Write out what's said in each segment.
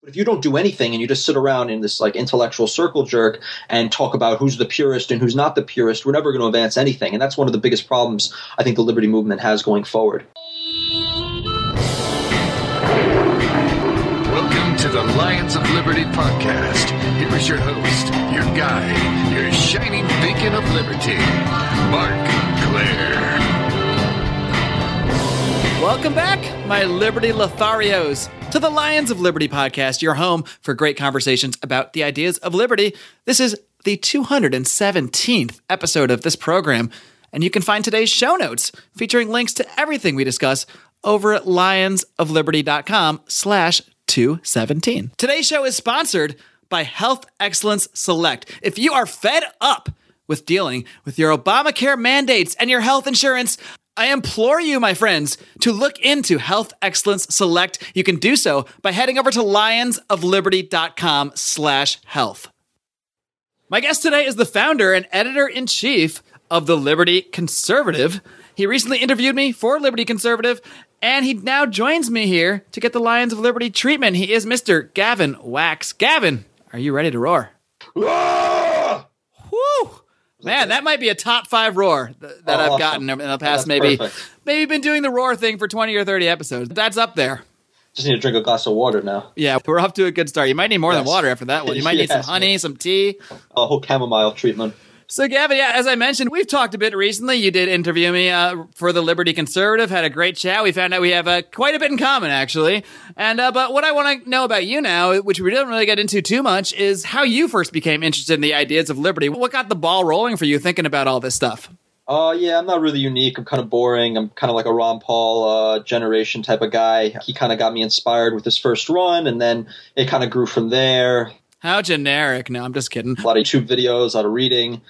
But if you don't do anything and you just sit around in this like intellectual circle jerk and talk about who's the purist and who's not the purist, we're never going to advance anything. And that's one of the biggest problems I think the liberty movement has going forward. Welcome to the Lions of Liberty podcast. Here is your host, your guide, your shining beacon of liberty, Marc Clair. Welcome back, my Liberty Lotharios, to the Lions of Liberty podcast, your home for great conversations about the ideas of liberty. This is the 217th episode of this program, and you can find today's show notes featuring links to everything we discuss over at lionsofliberty.com/217. Today's show is sponsored by Health Excellence Select. If you are fed up with dealing with your Obamacare mandates and your health insurance, I implore you, my friends, to look into Health Excellence Select. You can do so by heading over to lionsofliberty.com/health. My guest today is the founder and editor-in-chief of the Liberty Conservative. He recently interviewed me for Liberty Conservative, and he now joins me here to get the Lions of Liberty treatment. He is Mr. Gavin Wax. Gavin, are you ready to roar? Roar! Woo! Man, that might be a top five roar that I've gotten in the past. Maybe been doing the roar thing for 20 or 30 episodes. That's up there. Just need to drink a glass of water now. Yeah, we're off to a good start. You might need more than water after that one. You might need some honey, some tea. A whole chamomile treatment. So, Gavin, yeah, as I mentioned, we've talked a bit recently. You did interview me for the Liberty Conservative, had a great chat. We found out we have quite a bit in common, actually. And but what I want to know about you now, which we didn't really get into too much, is how you first became interested in the ideas of liberty. What got the ball rolling for you thinking about all this stuff? Yeah, I'm not really unique. I'm kind of boring. I'm kind of like a Ron Paul generation type of guy. He kind of got me inspired with his first run, and then it kind of grew from there. How generic. No, I'm just kidding. A lot of YouTube videos, a lot of reading.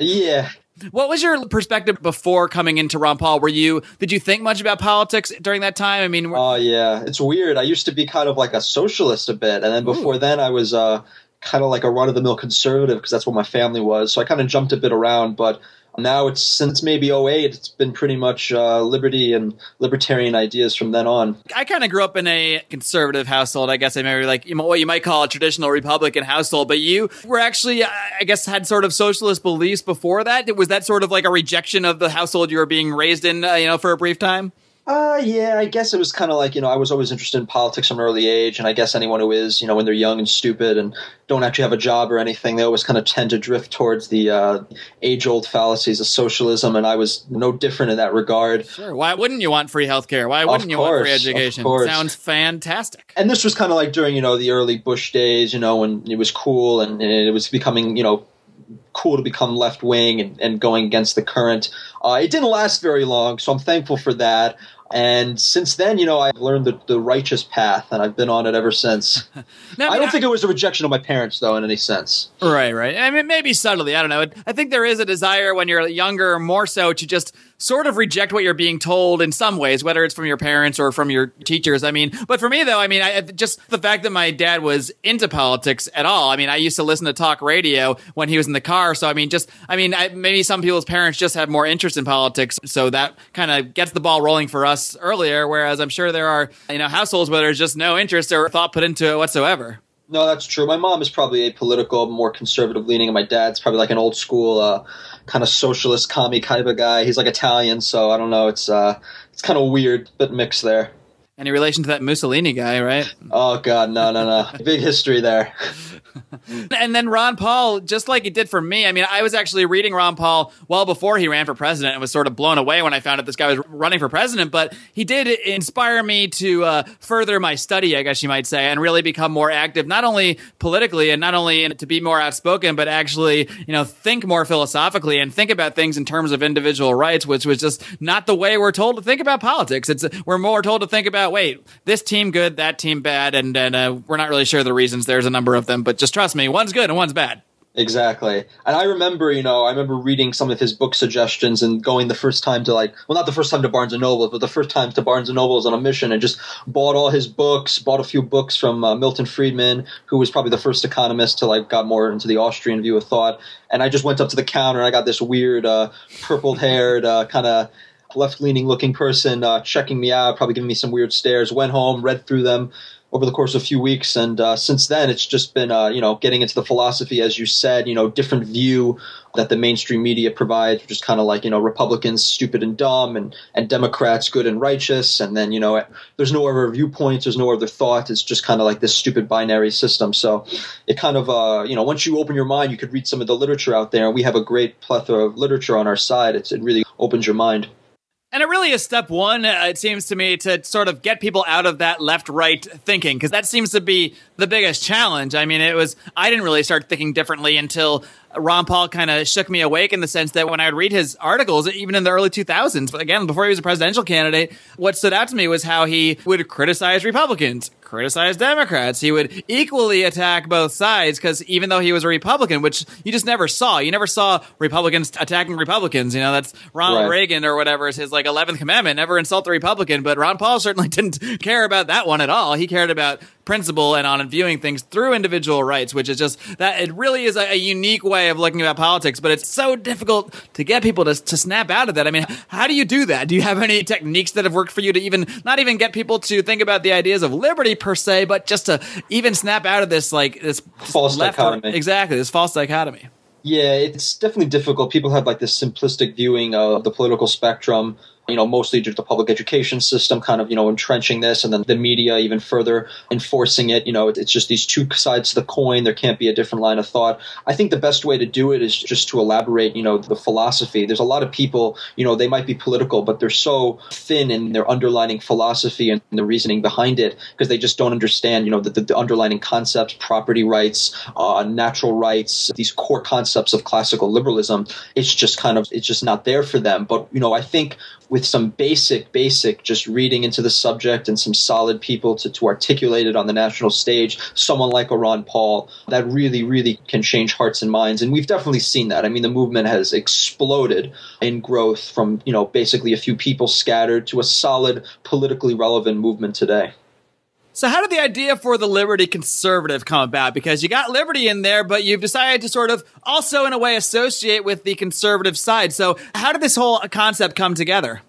Yeah. What was your perspective before coming into Ron Paul? Did you think much about politics during that time? I mean, yeah, it's weird. I used to be kind of like a socialist a bit. And then before then I was kind of like a run-of-the-mill conservative because that's what my family was. So I kind of jumped a bit around, but now it's since maybe 2008, it's been pretty much liberty and libertarian ideas from then on. I kind of grew up in a conservative household. I guess I maybe like what you might call a traditional Republican household, but you were actually, I guess, had sort of socialist beliefs before that. Was that sort of like a rejection of the household you were being raised in, for a brief time? Yeah, I guess it was kind of like, I was always interested in politics from an early age. And I guess anyone who is, when they're young and stupid and don't actually have a job or anything, they always kind of tend to drift towards the age-old fallacies of socialism. And I was no different in that regard. Sure. Why wouldn't you want free healthcare? Why wouldn't you want free education? Sounds fantastic. And this was kind of like during, the early Bush days, when it was cool and it was becoming, cool to become left-wing and going against the current. It didn't last very long, so I'm thankful for that. And since then, I've learned the righteous path, and I've been on it ever since. I don't think it was a rejection of my parents, though, in any sense. Right. I mean, maybe subtly. I don't know. I think there is a desire when you're younger, more so, to just sort of reject what you're being told in some ways, whether it's from your parents or from your teachers. But for me, though, just the fact that my dad was into politics at all. I used to listen to talk radio when he was in the car. So, maybe some people's parents just have more interest in politics. So that kind of gets the ball rolling for us earlier, whereas I'm sure there are, households where there's just no interest or thought put into it whatsoever. No, that's true. My mom is probably apolitical, more conservative leaning, and my dad's probably like an old school kind of socialist commie kind of a guy. He's like Italian, so I don't know. It's kind of weird, but mixed there. Any relation to that Mussolini guy, right? Oh, God, no. Big history there. And then Ron Paul, just like he did for me, I was actually reading Ron Paul well before he ran for president and was sort of blown away when I found out this guy was running for president. But he did inspire me to further my study, I guess you might say, and really become more active, not only politically and not only to be more outspoken, but actually, think more philosophically and think about things in terms of individual rights, which was just not the way we're told to think about politics. We're more told to think about, wait, this team good, that team bad, and we're not really sure the reasons. There's a number of them, but just trust me, one's good and one's bad. Exactly. And I remember, I remember reading some of his book suggestions and going the first time to not the first time to Barnes & Noble, but the first time to Barnes & Noble on a mission and just bought all his books, bought a few books from Milton Friedman, who was probably the first economist to got more into the Austrian view of thought. And I just went up to the counter and I got this weird purple-haired kind of left-leaning looking person checking me out, probably giving me some weird stares, went home, read through them, over the course of a few weeks. And since then, it's just been, you know, getting into the philosophy, as you said, you know, different view that the mainstream media provides, which is kind of like, you know, Republicans stupid and dumb, and Democrats good and righteous. And then, you know, there's no other viewpoints, there's no other thought. It's just kind of like this stupid binary system. So it kind of, you know, once you open your mind, you could read some of the literature out there. And we have a great plethora of literature on our side. It really opens your mind. And it really is step one, it seems to me, to sort of get people out of that left-right thinking, because that seems to be the biggest challenge. I mean, I didn't really start thinking differently until Ron Paul kind of shook me awake, in the sense that when I would read his articles, even in the early 2000s, but again, before he was a presidential candidate, what stood out to me was how he would criticize Republicans, criticize Democrats. He would equally attack both sides, because even though he was a Republican, which you just never saw. You never saw Republicans attacking Republicans. You know, that's Ronald Reagan or whatever is his like 11th commandment, never insult the Republican. But Ron Paul certainly didn't care about that one at all. He cared about principle and on viewing things through individual rights, which is just that it really is a unique way of looking at politics, but it's so difficult to get people to snap out of that. I mean, how do you do that? Do you have any techniques that have worked for you to even not even get people to think about the ideas of liberty per se, but just to even snap out of this like this false dichotomy? Exactly, this false dichotomy. Yeah, it's definitely difficult. People have like this simplistic viewing of the political spectrum, you know, mostly due to the public education system kind of, you know, entrenching this, and then the media even further enforcing it. You know, it's just these two sides to the coin. There can't be a different line of thought. I think the best way to do it is just to elaborate, you know, the philosophy. There's a lot of people, you know, they might be political, but they're so thin in their underlining philosophy and the reasoning behind it, because they just don't understand, you know, the underlining concepts, property rights, natural rights, these core concepts of classical liberalism. It's just kind of, it's just not there for them. But, you know, I think with some basic, just reading into the subject and some solid people to articulate it on the national stage, someone like a Ron Paul, that really, really can change hearts and minds. And we've definitely seen that. I mean, the movement has exploded in growth from, you know, basically a few people scattered to a solid, politically relevant movement today. So how did the idea for the Liberty Conservative come about? Because you got liberty in there, but you've decided to sort of also in a way associate with the conservative side. So how did this whole concept come together?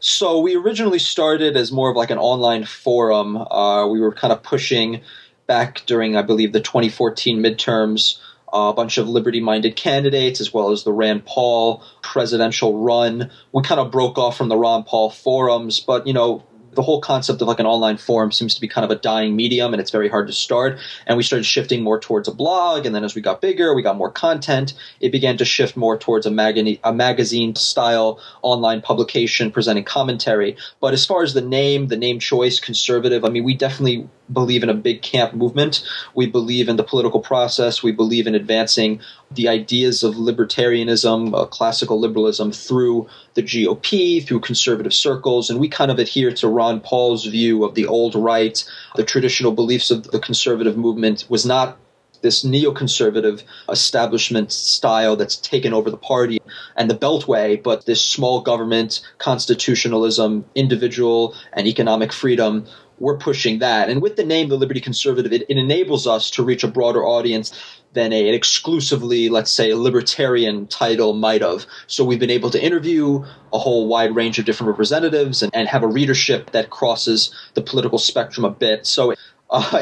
So we originally started as more of like an online forum. We were kind of pushing back during, I believe, the 2014 midterms, a bunch of liberty-minded candidates, as well as the Rand Paul presidential run. We kind of broke off from the Ron Paul forums, but, you know, the whole concept of like an online forum seems to be kind of a dying medium, and it's very hard to start. And we started shifting more towards a blog. And then as we got bigger, we got more content. It began to shift more towards a magazine style online publication presenting commentary. But as far as the name choice, conservative, I mean, we definitely believe in a big camp movement. We believe in the political process. We believe in advancing the ideas of libertarianism, classical liberalism, through the GOP, through conservative circles. And we kind of adhere to Ron Paul's view of the old right. The traditional beliefs of the conservative movement was not this neoconservative establishment style that's taken over the party and the Beltway, but this small government, constitutionalism, individual and economic freedom. We're pushing that. And with the name, the Liberty Conservative, it enables us to reach a broader audience than an exclusively, let's say, a libertarian title might have. So we've been able to interview a whole wide range of different representatives and have a readership that crosses the political spectrum a bit. So it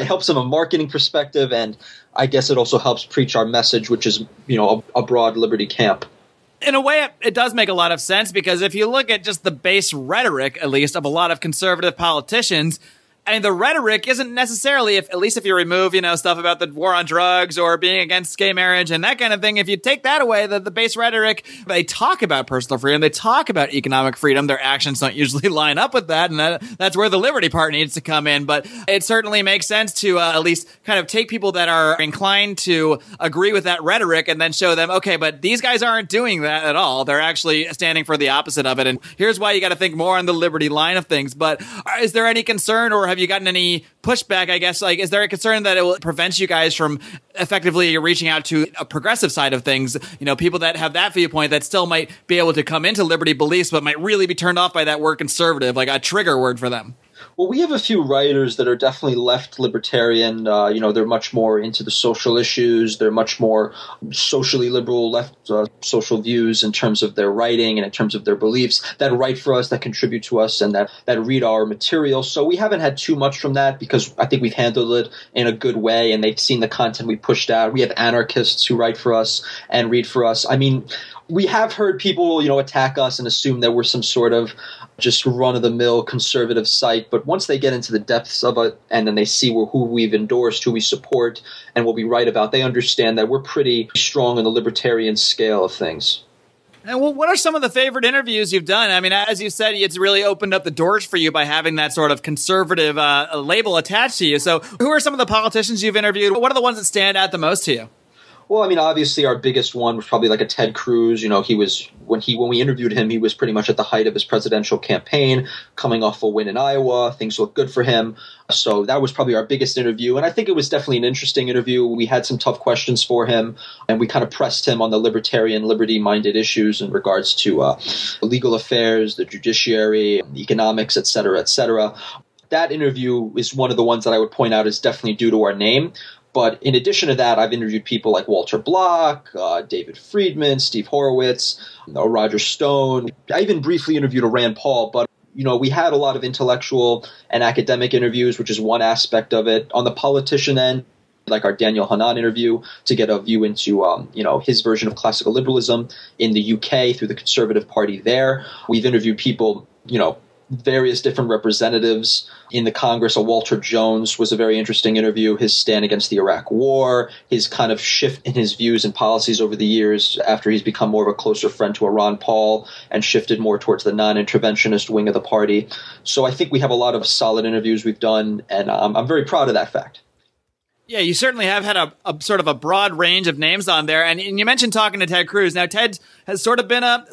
helps from a marketing perspective, and I guess it also helps preach our message, which is, you know, a broad liberty camp. In a way, it does make a lot of sense, because if you look at just the base rhetoric, at least, of a lot of conservative politicians, I mean, the rhetoric isn't necessarily, at least if you remove, you know, stuff about the war on drugs or being against gay marriage and that kind of thing. If you take that away, the base rhetoric, they talk about personal freedom. They talk about economic freedom. Their actions don't usually line up with that. And that's where the Liberty part needs to come in. But it certainly makes sense to at least kind of take people that are inclined to agree with that rhetoric and then show them, okay, but these guys aren't doing that at all. They're actually standing for the opposite of it. And here's why you got to think more on the Liberty line of things. But is there any concern, or have you gotten any pushback, I guess? Like, is there a concern that it will prevent you guys from effectively reaching out to a progressive side of things? You know, people that have that viewpoint that still might be able to come into liberty beliefs, but might really be turned off by that word conservative, like a trigger word for them. Well, we have a few writers that are definitely left libertarian. You know, they're much more into the social issues. They're much more socially liberal, left social views in terms of their writing and in terms of their beliefs that write for us, that contribute to us, and that read our material. So we haven't had too much from that because I think we've handled it in a good way and they've seen the content we pushed out. We have anarchists who write for us and read for us. I mean, we have heard people, you know, attack us and assume that we're some sort of just run-of-the-mill conservative site. But once they get into the depths of it and then they see who we've endorsed, who we support, and what we write about, they understand that we're pretty strong on the libertarian scale of things. And what are some of the favorite interviews you've done? I mean, as you said, it's really opened up the doors for you by having that sort of conservative label attached to you. So who are some of the politicians you've interviewed? What are the ones that stand out the most to you? Well, I mean, obviously our biggest one was probably like a Ted Cruz. You know, he was when we interviewed him, he was pretty much at the height of his presidential campaign, coming off a win in Iowa. Things looked good for him. So that was probably our biggest interview. And I think it was definitely an interesting interview. We had some tough questions for him, and we kind of pressed him on the libertarian, liberty-minded issues in regards to legal affairs, the judiciary, economics, et cetera, et cetera. That interview is one of the ones that I would point out is definitely due to our name. But in addition to that, I've interviewed people like Walter Block, David Friedman, Steve Horowitz, Roger Stone. I even briefly interviewed a Rand Paul, but you know, we had a lot of intellectual and academic interviews, which is one aspect of it. On the politician end, like our Daniel Hanan interview, to get a view into you know, his version of classical liberalism in the UK through the Conservative Party there. We've interviewed people, you know, various different representatives in the Congress. Walter Jones was a very interesting interview, his stand against the Iraq War, his kind of shift in his views and policies over the years after he's become more of a closer friend to a Ron Paul and shifted more towards the non-interventionist wing of the party. So I think we have a lot of solid interviews we've done, and I'm very proud of that fact. Yeah, you certainly have had a sort of a broad range of names on there. And you mentioned talking to Ted Cruz. Now, Ted has sort of been a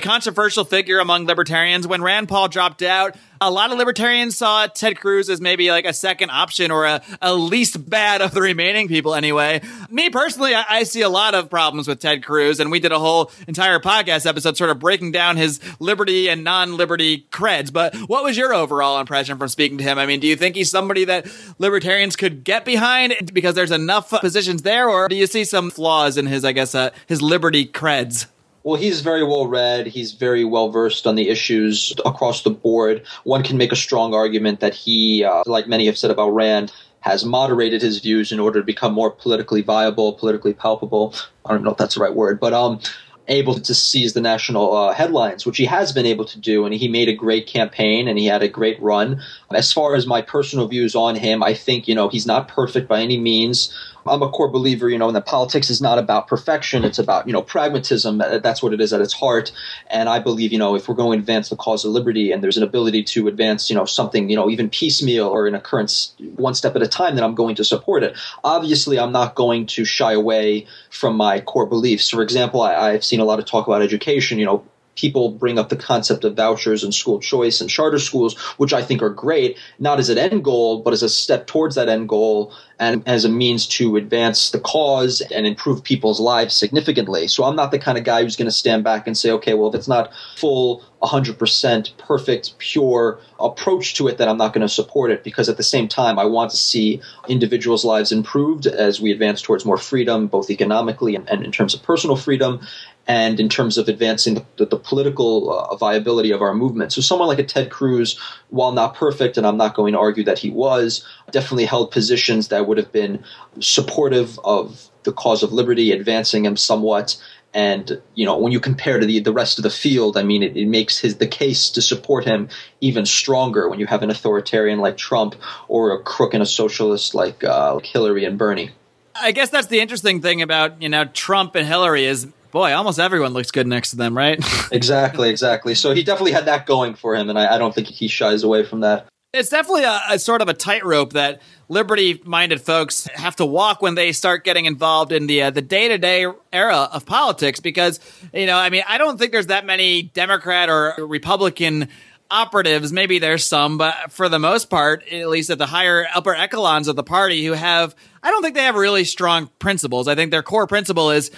controversial figure among libertarians. When Rand Paul dropped out, a lot of libertarians saw Ted Cruz as maybe like a second option or a least bad of the remaining people anyway. Me personally, I see a lot of problems with Ted Cruz, and we did a whole entire podcast episode sort of breaking down his liberty and non-liberty creds. But what was your overall impression from speaking to him? I mean, do you think he's somebody that libertarians could get behind because there's enough positions there, or do you see some flaws in his, I guess, his liberty creds? Well, he's very well read. He's very well versed on the issues across the board. One can make a strong argument that he, like many have said about Rand, has moderated his views in order to become more politically viable, politically palpable. I don't know if that's the right word, but able to seize the national headlines, which he has been able to do. And he made a great campaign and he had a great run. As far as my personal views on him, I think, you know, he's not perfect by any means. I'm a core believer, you know, that politics is not about perfection. It's about, you know, pragmatism. That's what it is at its heart. And I believe, you know, if we're going to advance the cause of liberty and there's an ability to advance, you know, something, you know, even piecemeal or in a current one step at a time, then I'm going to support it. Obviously, I'm not going to shy away from my core beliefs. For example, I've seen a lot of talk about education, you know. People bring up the concept of vouchers and school choice and charter schools, which I think are great, not as an end goal, but as a step towards that end goal and as a means to advance the cause and improve people's lives significantly. So I'm not the kind of guy who's going to stand back and say, okay, well, if it's not full, 100% perfect, pure approach to it, then I'm not going to support it, because at the same time, I want to see individuals' lives improved as we advance towards more freedom, both economically and in terms of personal freedom, and in terms of advancing the political viability of our movement. So someone like a Ted Cruz, while not perfect, and I'm not going to argue that he was, definitely held positions that would have been supportive of the cause of liberty, advancing him somewhat. And, you know, when you compare to the rest of the field, I mean, it makes the case to support him even stronger when you have an authoritarian like Trump or a crook and a socialist like Hillary and Bernie. I guess that's the interesting thing about, you know, Trump and Hillary is, boy, almost everyone looks good next to them, right? Exactly. So he definitely had that going for him, and I don't think he shies away from that. It's definitely a sort of a tightrope that liberty-minded folks have to walk when they start getting involved in the day-to-day era of politics, because, you know, I mean, I don't think there's that many Democrat or Republican operatives. Maybe there's some, but for the most part, at least at the higher upper echelons of the party, I don't think they have really strong principles. I think their core principle is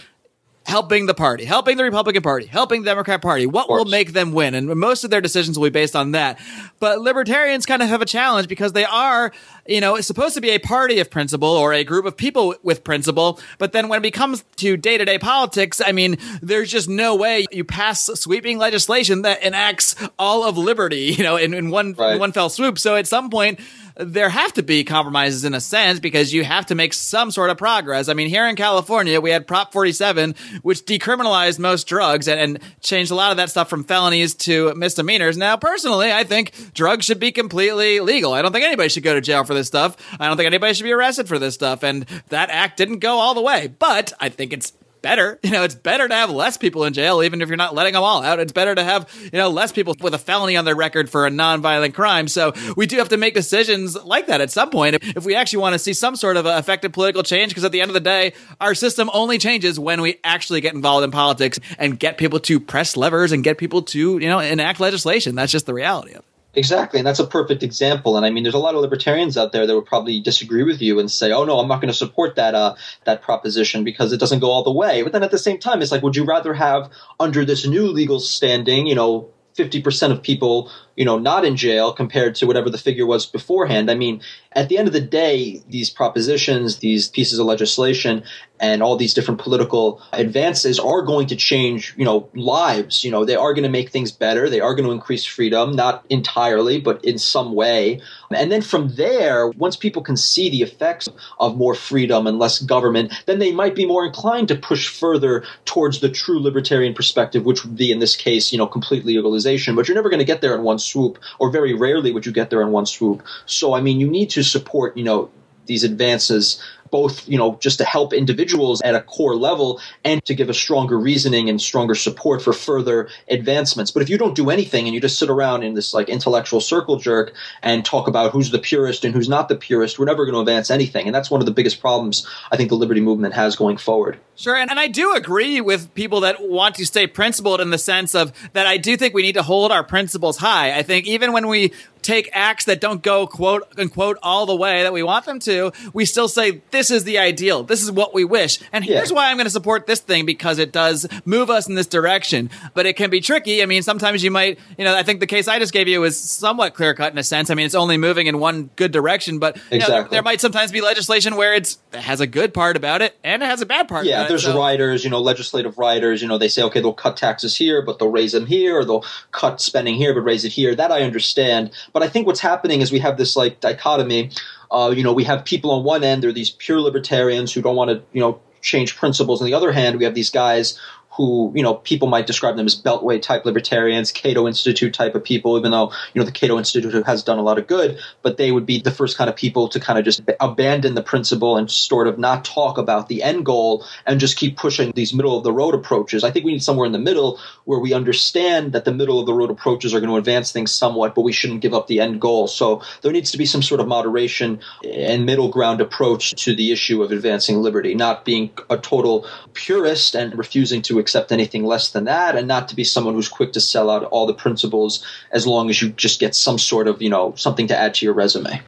helping the party, helping the Republican Party, helping the Democrat Party. What will make them win? And most of their decisions will be based on that. But libertarians kind of have a challenge because they are, you know, it's supposed to be a party of principle or a group of people with principle. But then when it comes to day-to-day politics, I mean, there's just no way you pass sweeping legislation that enacts all of liberty, you know, in one fell swoop. So at some point, there have to be compromises in a sense because you have to make some sort of progress. I mean, here in California, we had Prop 47, which decriminalized most drugs and changed a lot of that stuff from felonies to misdemeanors. Now, personally, I think drugs should be completely legal. I don't think anybody should go to jail for this stuff. I don't think anybody should be arrested for this stuff. And that act didn't go all the way. But I think it's better. You know, it's better to have less people in jail, even if you're not letting them all out. It's better to have, you know, less people with a felony on their record for a nonviolent crime. So we do have to make decisions like that at some point if we actually want to see some sort of effective political change, because at the end of the day, our system only changes when we actually get involved in politics and get people to press levers and get people to, you know, enact legislation. That's just the reality of it. Exactly. And that's a perfect example. And I mean, there's a lot of libertarians out there that would probably disagree with you and say, oh, no, I'm not going to support that that proposition because it doesn't go all the way. But then at the same time, it's like, would you rather have under this new legal standing, you know, 50% of people, you know, not in jail compared to whatever the figure was beforehand? I mean, at the end of the day, these propositions, these pieces of legislation and all these different political advances are going to change, you know, lives. You know, they are going to make things better. They are going to increase freedom, not entirely, but in some way. And then from there, once people can see the effects of more freedom and less government, then they might be more inclined to push further towards the true libertarian perspective, which would be in this case, you know, complete legalization. But you're never going to get there in one swoop, or very rarely would you get there in one swoop. So, I mean, you need to support, you know, these advances, both, you know, just to help individuals at a core level and to give a stronger reasoning and stronger support for further advancements. But if you don't do anything and you just sit around in this like intellectual circle jerk and talk about who's the purist and who's not the purist, we're never going to advance anything. And that's one of the biggest problems I think the liberty movement has going forward. Sure. And I do agree with people that want to stay principled in the sense of that I do think we need to hold our principles high. I think even when we take acts that don't go quote unquote all the way that we want them to, we still say this is the ideal. This is what we wish. And here's why I'm going to support this thing because it does move us in this direction. But it can be tricky. I mean, sometimes you might, you know, I think the case I just gave you was somewhat clear cut in a sense. I mean, it's only moving in one good direction, but you know, there might sometimes be legislation where it has a good part about it and it has a bad part. Yeah. There's riders, you know, legislative riders, you know, they say, okay, they'll cut taxes here, but they'll raise them here, or they'll cut spending here, but raise it here. That I understand. But I think what's happening is we have this like dichotomy. You know, we have people on one end, they're these pure libertarians who don't want to, you know, change principles. On the other hand, we have these guys who, you know, people might describe them as Beltway type libertarians, Cato Institute type of people, even though, you know, the Cato Institute has done a lot of good, but they would be the first kind of people to kind of just abandon the principle and sort of not talk about the end goal and just keep pushing these middle of the road approaches. I think we need somewhere in the middle where we understand that the middle of the road approaches are going to advance things somewhat, but we shouldn't give up the end goal. So there needs to be some sort of moderation and middle ground approach to the issue of advancing liberty, not being a total purist and refusing to accept anything less than that, and not to be someone who's quick to sell out all the principles as long as you just get some sort of, you know, something to add to your resume.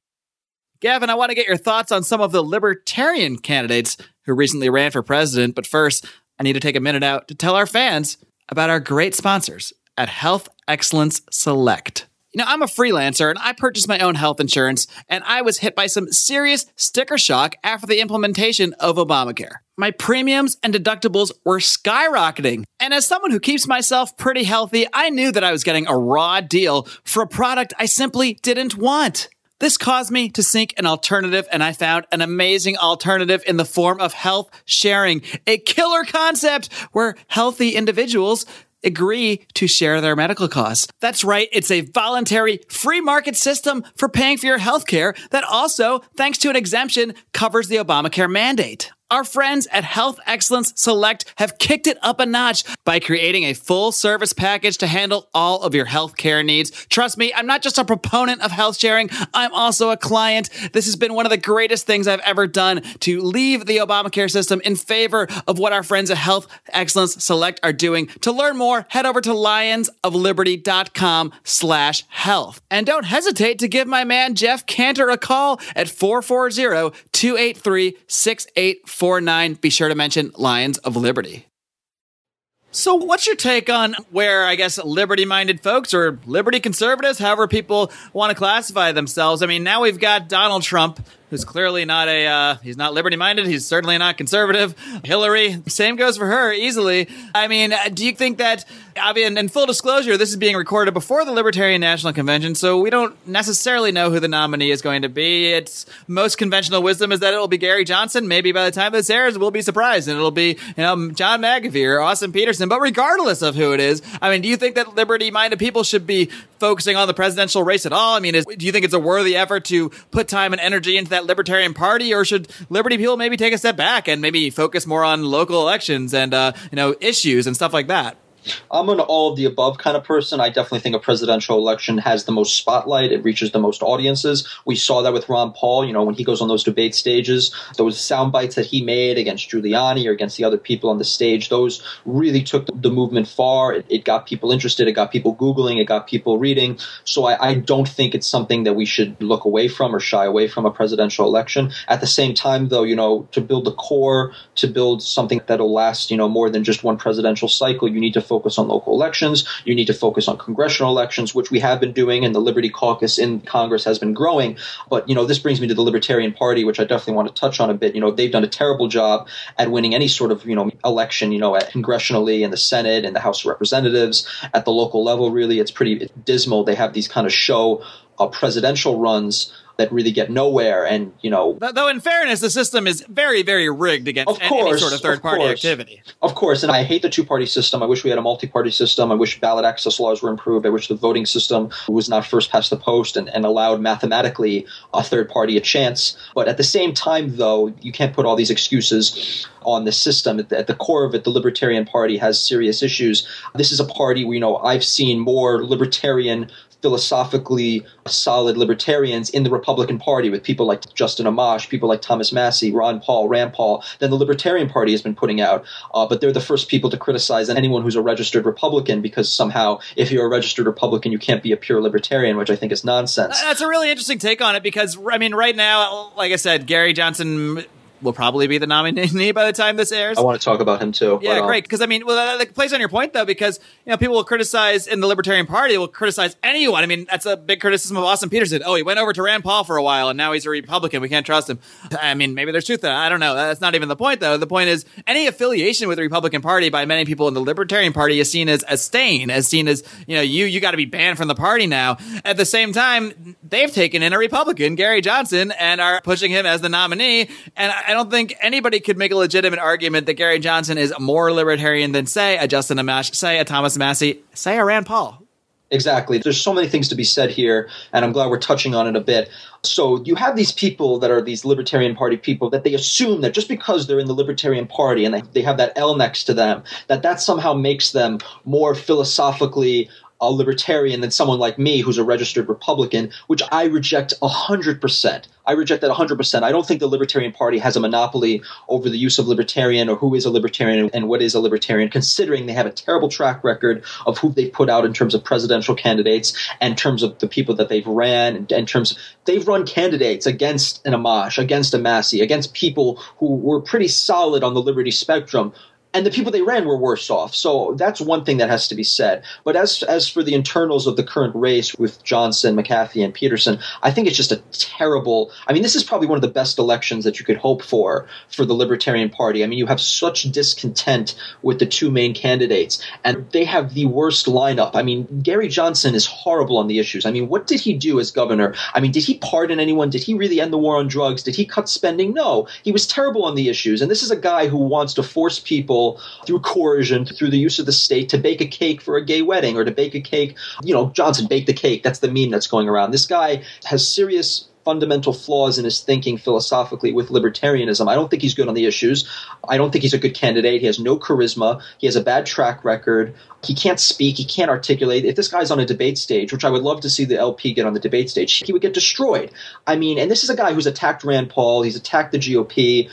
Gavin, I want to get your thoughts on some of the libertarian candidates who recently ran for president. But first, I need to take a minute out to tell our fans about our great sponsors at Health Excellence Select. You know, I'm a freelancer and I purchased my own health insurance, and I was hit by some serious sticker shock after the implementation of Obamacare. My premiums and deductibles were skyrocketing. And as someone who keeps myself pretty healthy, I knew that I was getting a raw deal for a product I simply didn't want. This caused me to seek an alternative, and I found an amazing alternative in the form of health sharing, a killer concept where healthy individuals agree to share their medical costs. That's right. It's a voluntary free market system for paying for your healthcare that also, thanks to an exemption, covers the Obamacare mandate. Our friends at Health Excellence Select have kicked it up a notch by creating a full service package to handle all of your healthcare needs. Trust me, I'm not just a proponent of health sharing. I'm also a client. This has been one of the greatest things I've ever done to leave the Obamacare system in favor of what our friends at Health Excellence Select are doing. To learn more, head over to lionsofliberty.com/health. And don't hesitate to give my man Jeff Cantor a call at 440-283-6849. Be sure to mention Lions of Liberty. So what's your take on where, I guess, liberty-minded folks or liberty conservatives, however people want to classify themselves? I mean, now we've got Donald Trump, who's clearly not a, he's not liberty-minded. He's certainly not conservative. Hillary, same goes for her easily. I mean, do you think that, I mean, in full disclosure, this is being recorded before the Libertarian National Convention, so we don't necessarily know who the nominee is going to be. It's most conventional wisdom is that it'll be Gary Johnson. Maybe by the time this airs, we'll be surprised and it'll be, you know, John McAfee or Austin Petersen. But regardless of who it is, I mean, do you think that liberty-minded people should be focusing on the presidential race at all? I mean, do you think it's a worthy effort to put time and energy into that Libertarian Party, or should liberty people maybe take a step back and maybe focus more on local elections and, you know, issues and stuff like that? I'm an all of the above kind of person. I definitely think a presidential election has the most spotlight. It reaches the most audiences. We saw that with Ron Paul, you know, when he goes on those debate stages, those sound bites that he made against Giuliani or against the other people on the stage, those really took the movement far. It got people interested. It got people Googling. It got people reading. So I don't think it's something that we should look away from or shy away from, a presidential election. At the same time, though, you know, to build the core, to build something that'll last, you know, more than just one presidential cycle, you need to focus on local elections. You need to focus on congressional elections, which we have been doing, and the Liberty Caucus in Congress has been growing. But, you know, this brings me to the Libertarian Party, which I definitely want to touch on a bit. You know, they've done a terrible job at winning any sort of, you know, election, you know, at congressionally in the Senate and the House of Representatives. At the local level, really, it's pretty dismal. They have these kind of show presidential runs that really get nowhere. And, you know, though in fairness, the system is very, very rigged against any sort of third party activity. Of course. And I hate the two-party system. I wish we had a multi-party system. I wish ballot access laws were improved. I wish the voting system was not first past the post and allowed mathematically a third party a chance. But at the same time, though, you can't put all these excuses on the system. At the core of it, the Libertarian Party has serious issues. This is a party where, you know, I've seen more libertarian, philosophically solid libertarians in the Republican Party, with people like Justin Amash, people like Thomas Massie, Ron Paul, Rand Paul, than the Libertarian Party has been putting out. But they're the first people to criticize anyone who's a registered Republican, because somehow if you're a registered Republican, you can't be a pure libertarian, which I think is nonsense. That's a really interesting take on it, because, I mean, right now, like I said, Gary Johnson will probably be the nominee by the time this airs. I want to talk about him too. Yeah, but, great. Because I mean, well, that plays on your point though, because, you know, people will criticize in the Libertarian Party, will criticize anyone. I mean, that's a big criticism of Austin Petersen. Oh, he went over to Rand Paul for a while and now he's a Republican. We can't trust him. I mean, maybe there's truth to that. I don't know. That's not even the point though. The point is, any affiliation with the Republican Party by many people in the Libertarian Party is seen as a stain, as seen as, you know, you got to be banned from the party now. At the same time, they've taken in a Republican, Gary Johnson, and are pushing him as the nominee. And I don't think anybody could make a legitimate argument that Gary Johnson is more libertarian than, say, a Justin Amash, say, a Thomas Massie, say, a Rand Paul. Exactly. There's so many things to be said here, and I'm glad we're touching on it a bit. So you have these people that are these Libertarian Party people that they assume that just because they're in the Libertarian Party and they have that L next to them, that somehow makes them more philosophically a libertarian than someone like me who's a registered Republican, which I reject 100%. I reject that 100%. I don't think the Libertarian Party has a monopoly over the use of libertarian or who is a libertarian and what is a libertarian, considering they have a terrible track record of who they've put out in terms of presidential candidates and in terms of the people that they've ran, and in terms of, they've run candidates against an Amash, against a Massie, against people who were pretty solid on the liberty spectrum. And the people they ran were worse off. So that's one thing that has to be said. But as for the internals of the current race with Johnson, McAfee, and Petersen, I think it's just a terrible – I mean, this is probably one of the best elections that you could hope for the Libertarian Party. I mean, you have such discontent with the two main candidates, and they have the worst lineup. I mean, Gary Johnson is horrible on the issues. I mean, what did he do as governor? I mean, did he pardon anyone? Did he really end the war on drugs? Did he cut spending? No. He was terrible on the issues. And this is a guy who wants to force people through coercion, through the use of the state, to bake a cake for a gay wedding or to bake a cake. You know, Johnson baked the cake. That's the meme that's going around. This guy has serious fundamental flaws in his thinking philosophically with libertarianism. I don't think he's good on the issues. I don't think he's a good candidate. He has no charisma. He has a bad track record. He can't speak. He can't articulate. If this guy's on a debate stage, which I would love to see the LP get on the debate stage, he would get destroyed. I mean, and this is a guy who's attacked Rand Paul. He's attacked the GOP.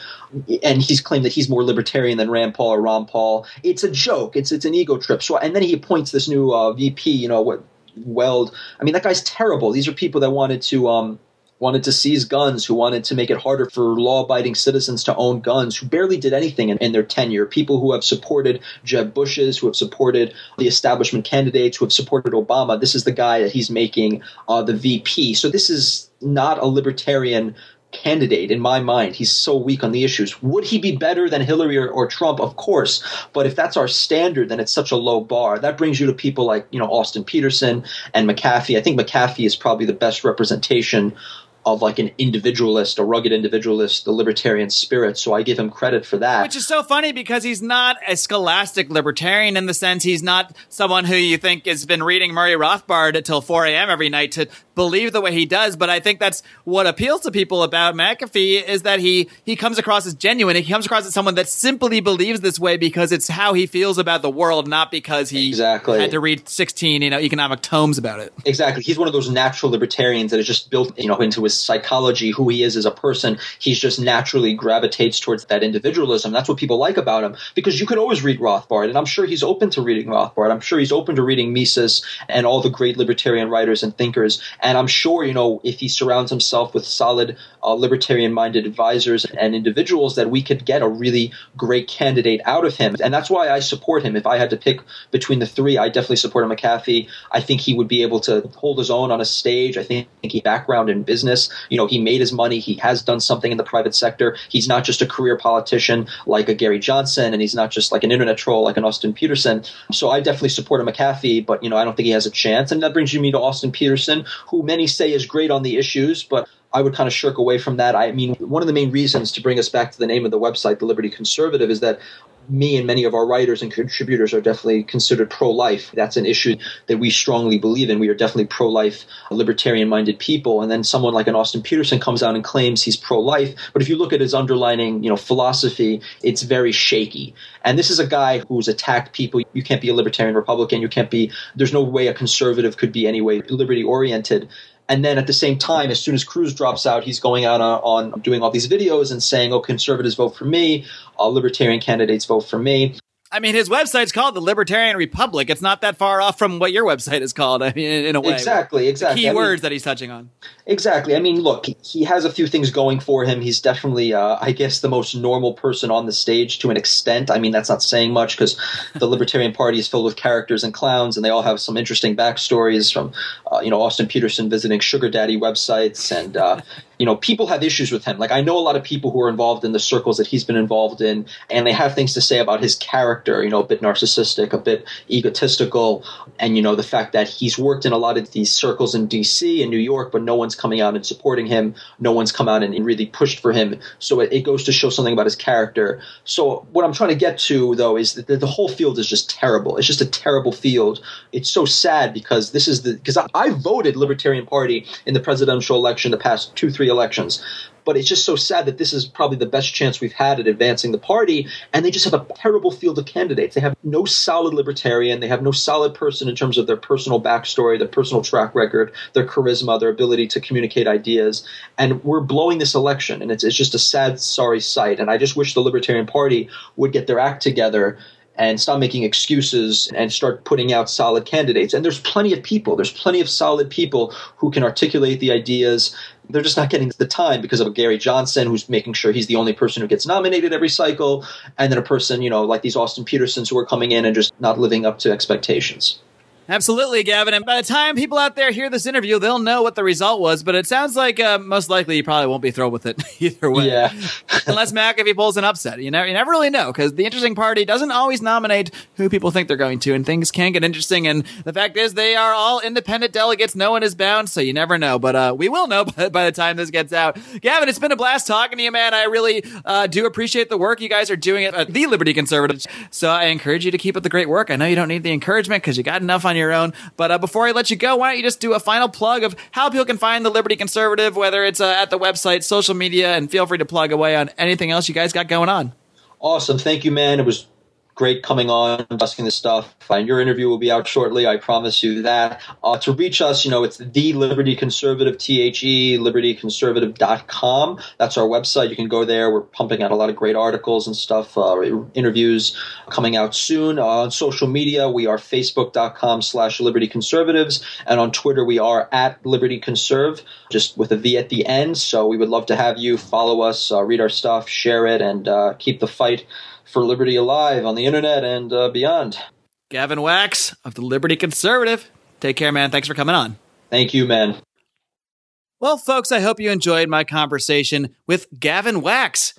And he's claimed that he's more libertarian than Rand Paul or Ron Paul. It's a joke. It's an ego trip. So, and then he appoints this new VP, you know, Weld. I mean, that guy's terrible. These are people that wanted to wanted to seize guns, who wanted to make it harder for law-abiding citizens to own guns, who barely did anything in their tenure, people who have supported Jeb Bush's, who have supported the establishment candidates, who have supported Obama. This is the guy that he's making the VP. So this is not a libertarian candidate in my mind. He's so weak on the issues. Would he be better than Hillary or Trump? Of course. But if that's our standard, then it's such a low bar. That brings you to people like, you know, Austin Petersen and McAfee. I think McAfee is probably the best representation of like an individualist, a rugged individualist, the libertarian spirit. So I give him credit for that. Which is so funny because he's not a scholastic libertarian in the sense he's not someone who you think has been reading Murray Rothbard until 4 a.m. every night to believe the way he does. But I think that's what appeals to people about McAfee is that he comes across as genuine. He comes across as someone that simply believes this way because it's how he feels about the world, not because he had to read 16, economic tomes about it. Exactly. He's one of those natural libertarians that is just built, into his psychology, who he is as a person. He's just naturally gravitates towards that individualism. That's what people like about him, because you can always read Rothbard, and I'm sure he's open to reading Rothbard. I'm sure he's open to reading Mises and all the great libertarian writers and thinkers. And I'm sure, if he surrounds himself with solid libertarian-minded advisors and individuals, that we could get a really great candidate out of him. And that's why I support him. If I had to pick between the three, I definitely support McAfee. I think he would be able to hold his own on a stage. I think he background in business. He made his money. He has done something in the private sector. He's not just a career politician like a Gary Johnson, and he's not just like an internet troll like an Austin Petersen. So I definitely support a McAfee, but, I don't think he has a chance. And that brings me to Austin Petersen, who many say is great on the issues, but I would kind of shirk away from that. I mean, one of the main reasons, to bring us back to the name of the website, The Liberty Conservative, is that me and many of our writers and contributors are definitely considered pro-life. That's an issue that we strongly believe in. We are definitely pro-life, libertarian-minded people. And then someone like an Austin Petersen comes out and claims he's pro-life. But if you look at his underlining, philosophy, it's very shaky. And this is a guy who's attacked people. You can't be a libertarian Republican. You can't be – there's no way a conservative could be any way liberty-oriented. And then at the same time, as soon as Cruz drops out, he's going out on doing all these videos and saying, oh, conservatives vote for me, libertarian candidates vote for me. I mean, his website's called the Libertarian Republic. It's not that far off from what your website is called, in a way. Exactly. The key words that he's touching on. Exactly. I mean, look, he has a few things going for him. He's definitely, the most normal person on the stage to an extent. I mean, that's not saying much because the Libertarian Party is filled with characters and clowns, and they all have some interesting backstories from, Austin Petersen visiting sugar daddy websites and people have issues with him. Like, I know a lot of people who are involved in the circles that he's been involved in, and they have things to say about his character, a bit narcissistic, a bit egotistical. And, the fact that he's worked in a lot of these circles in D.C. and New York, but no one's coming out and supporting him. No one's come out and really pushed for him. So it goes to show something about his character. So what I'm trying to get to, though, is that the whole field is just terrible. It's just a terrible field. It's so sad because I voted Libertarian Party in the presidential election the past 2-3 elections. But it's just so sad that this is probably the best chance we've had at advancing the party, and they just have a terrible field of candidates. They have no solid libertarian. They have no solid person in terms of their personal backstory, their personal track record, their charisma, their ability to communicate ideas. And we're blowing this election, and it's just a sad, sorry sight. And I just wish the Libertarian Party would get their act together and stop making excuses and start putting out solid candidates. And there's plenty of people. There's plenty of solid people who can articulate the ideas. They're just not getting the time because of Gary Johnson, who's making sure he's the only person who gets nominated every cycle, and then a person, like these Austin Petersens who are coming in and just not living up to expectations. Absolutely, Gavin. And by the time people out there hear this interview, they'll know what the result was. But it sounds like most likely you probably won't be thrilled with it either way. Yeah. Unless McAfee pulls an upset. You never really know, because the interesting party doesn't always nominate who people think they're going to, and things can get interesting. And the fact is they are all independent delegates. No one is bound, so you never know. But we will know by the time this gets out. Gavin, it's been a blast talking to you, man. I really do appreciate the work you guys are doing at the Liberty Conservatives. So I encourage you to keep up the great work. I know you don't need the encouragement because you got enough on your own. But before I let you go, why don't you just do a final plug of how people can find the Liberty Conservative, whether it's at the website, social media, and feel free to plug away on anything else you guys got going on. Awesome. Thank you, man. It was Great coming on, discussing this stuff. And your interview will be out shortly. I promise you that. To reach us, it's the Liberty Conservative, THE, libertyconservative.com. That's our website. You can go there. We're pumping out a lot of great articles and stuff, interviews coming out soon. On social media, we are facebook.com/Liberty Conservatives. And on Twitter, we are @Liberty Conserve, just with a V at the end. So we would love to have you follow us, read our stuff, share it, and keep the fight for liberty alive on the internet and beyond. Gavin Wax of the Liberty Conservative. Take care, man. Thanks for coming on. Thank you, man. Well, folks, I hope you enjoyed my conversation with Gavin Wax.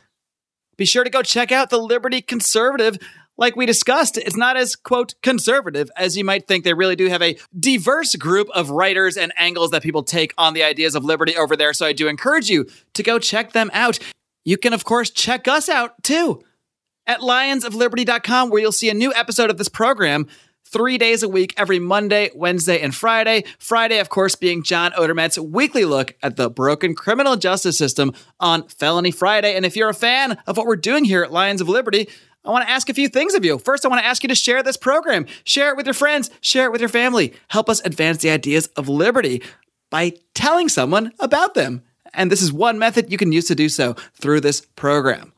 Be sure to go check out the Liberty Conservative. Like we discussed, it's not as, quote, conservative as you might think. They really do have a diverse group of writers and angles that people take on the ideas of liberty over there. So I do encourage you to go check them out. You can, of course, check us out, too, at lionsofliberty.com, where you'll see a new episode of this program 3 days a week, every Monday, Wednesday, and Friday. Friday, of course, being John Odermatt's weekly look at the broken criminal justice system on Felony Friday. And if you're a fan of what we're doing here at Lions of Liberty, I want to ask a few things of you. First, I want to ask you to share this program. Share it with your friends. Share it with your family. Help us advance the ideas of liberty by telling someone about them. And this is one method you can use to do so through this program.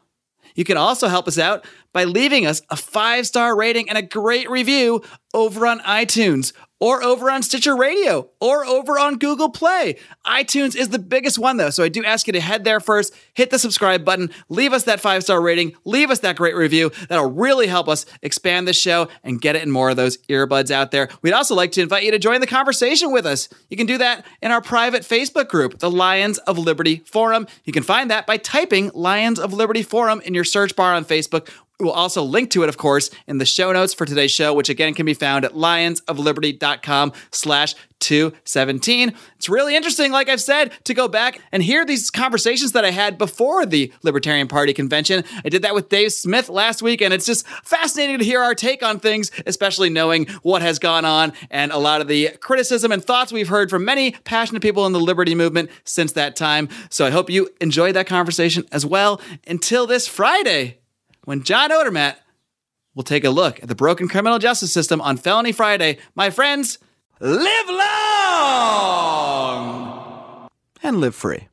You can also help us out by leaving us a 5-star rating and a great review over on iTunes or over on Stitcher Radio or over on Google Play. iTunes is the biggest one, though, so I do ask you to head there first, hit the subscribe button, leave us that 5-star rating, leave us that great review. That'll really help us expand the show and get it in more of those earbuds out there. We'd also like to invite you to join the conversation with us. You can do that in our private Facebook group, the Lions of Liberty Forum. You can find that by typing Lions of Liberty Forum in your search bar on Facebook. We'll also link to it, of course, in the show notes for today's show, which again can be found at lionsofliberty.com/217. It's really interesting, like I've said, to go back and hear these conversations that I had before the Libertarian Party convention. I did that with Dave Smith last week, and it's just fascinating to hear our take on things, especially knowing what has gone on and a lot of the criticism and thoughts we've heard from many passionate people in the liberty movement since that time. So I hope you enjoyed that conversation as well. Until this Friday, when John Odermatt will take a look at the broken criminal justice system on Felony Friday, my friends, live long and live free.